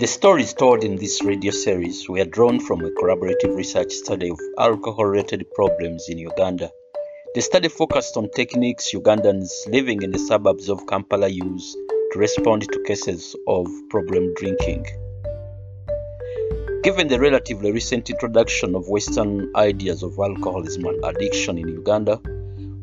The stories told in this radio series were drawn from a collaborative research study of alcohol-related problems in Uganda. The study focused on techniques Ugandans living in the suburbs of Kampala use to respond to cases of problem drinking. Given the relatively recent introduction of Western ideas of alcoholism and addiction in Uganda,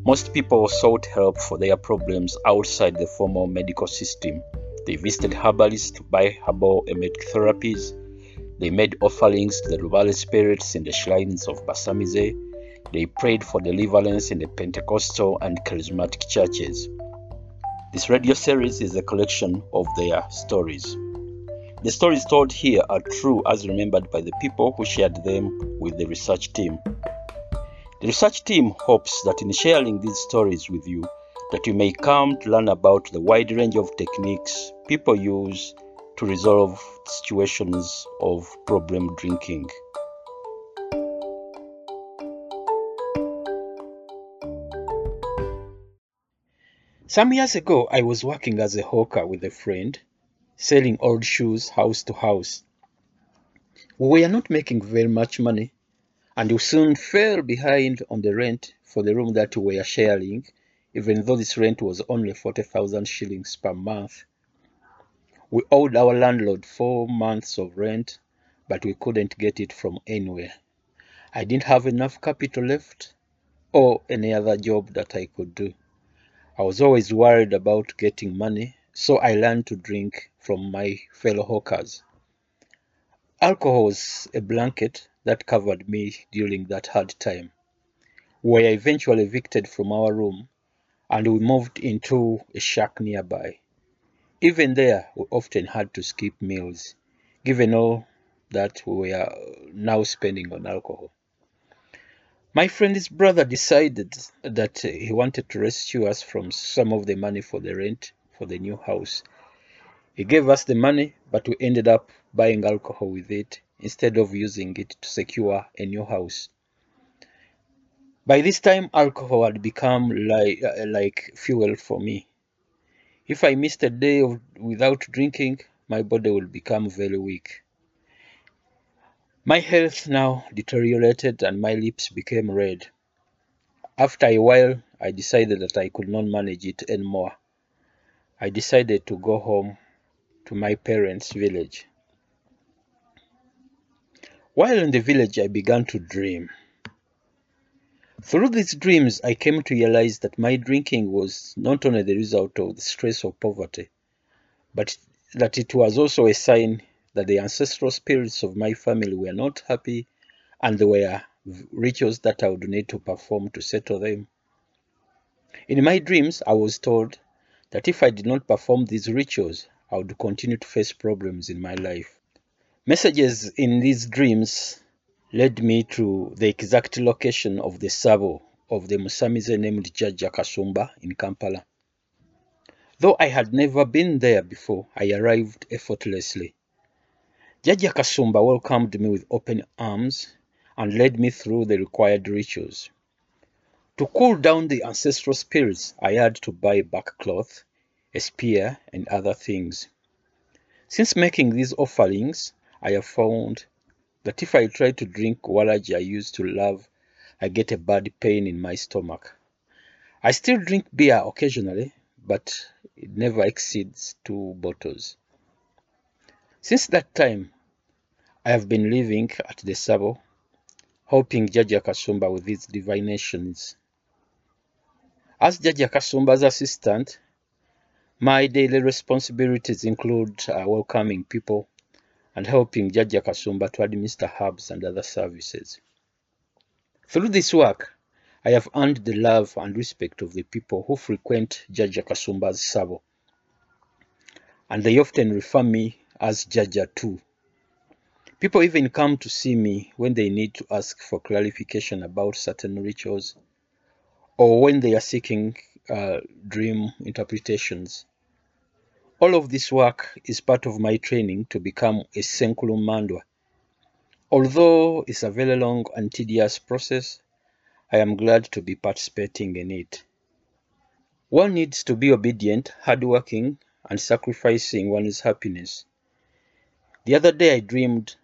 most people sought help for their problems outside the formal medical system. They visited herbalists to buy herbal emetic therapies. They made offerings to the Lubale spirits in the shrines of Basamize. They prayed for deliverance in the Pentecostal and charismatic churches. This radio series is a collection of their stories. The stories told here are true as remembered by the people who shared them with the research team. The research team hopes that in sharing these stories with you, that you may come to learn about the wide range of techniques people use to resolve situations of problem drinking. Some years ago, I was working as a hawker with a friend, selling old shoes house to house. We were not making very much money, and we soon fell behind on the rent for the room that we were sharing, even though this rent was only 40,000 shillings per month. We owed our landlord 4 months of rent, but we couldn't get it from anywhere. I didn't have enough capital left or any other job that I could do. I was always worried about getting money, so I learned to drink from my fellow hawkers. Alcohol was a blanket that covered me during that hard time. We were eventually evicted from our room, and we moved into a shack nearby. Even there, we often had to skip meals, given all that we were now spending on alcohol. My friend's brother decided that he wanted to rescue us from some of the money for the rent for the new house. He gave us the money, but we ended up buying alcohol with it instead of using it to secure a new house. By this time, alcohol had become like fuel for me. If I missed a day without drinking, my body would become very weak. My health now deteriorated and my lips became red. After a while, I decided that I could not manage it anymore. I decided to go home to my parents' village. While in the village, I began to dream. Through these dreams, I came to realize that my drinking was not only the result of the stress of poverty, but that it was also a sign that the ancestral spirits of my family were not happy, and there were rituals that I would need to perform to settle them. In my dreams, I was told that if I did not perform these rituals, I would continue to face problems in my life. Messages in these dreams led me to the exact location of the sabo of the Musamize named Jaja Kasumba in Kampala. Though I had never been there before, I arrived effortlessly. Jaja Kasumba welcomed me with open arms and led me through the required rituals. To cool down the ancestral spirits, I had to buy bark cloth, a spear, and other things. Since making these offerings, I have found that if I try to drink walaji I used to love, I get a bad pain in my stomach. I still drink beer occasionally, but it never exceeds 2 bottles. Since that time, I have been living at the sabo, helping Jaja Kasumba with his divinations. As Jaja Kasumba's assistant, my daily responsibilities include welcoming people and helping Jaja Kasumba to administer herbs and other services. Through this work, I have earned the love and respect of the people who frequent Jaja Kasumba's sabo, and they often refer me as Jaja too. People even come to see me when they need to ask for clarification about certain rituals, or when they are seeking dream interpretations. All of this work is part of my training to become a Senkulu Mandwa. Although it's a very long and tedious process, I am glad to be participating in it. One needs to be obedient, hardworking, and sacrificing one's happiness. The other day I dreamed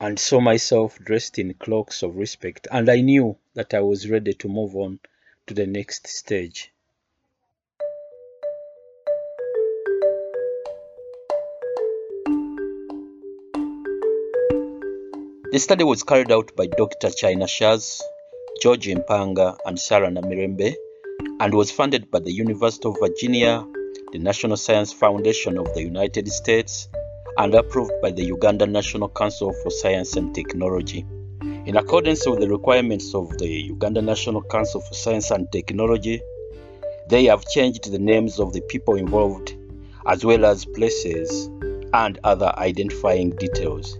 and saw myself dressed in cloaks of respect, and I knew that I was ready to move on to the next stage. The study was carried out by Dr. China Shaz, George Mpanga and Sarah Namirembe, and was funded by the University of Virginia, the National Science Foundation of the United States, and approved by the Uganda National Council for Science and Technology. In accordance with the requirements of the Uganda National Council for Science and Technology, they have changed the names of the people involved, as well as places and other identifying details.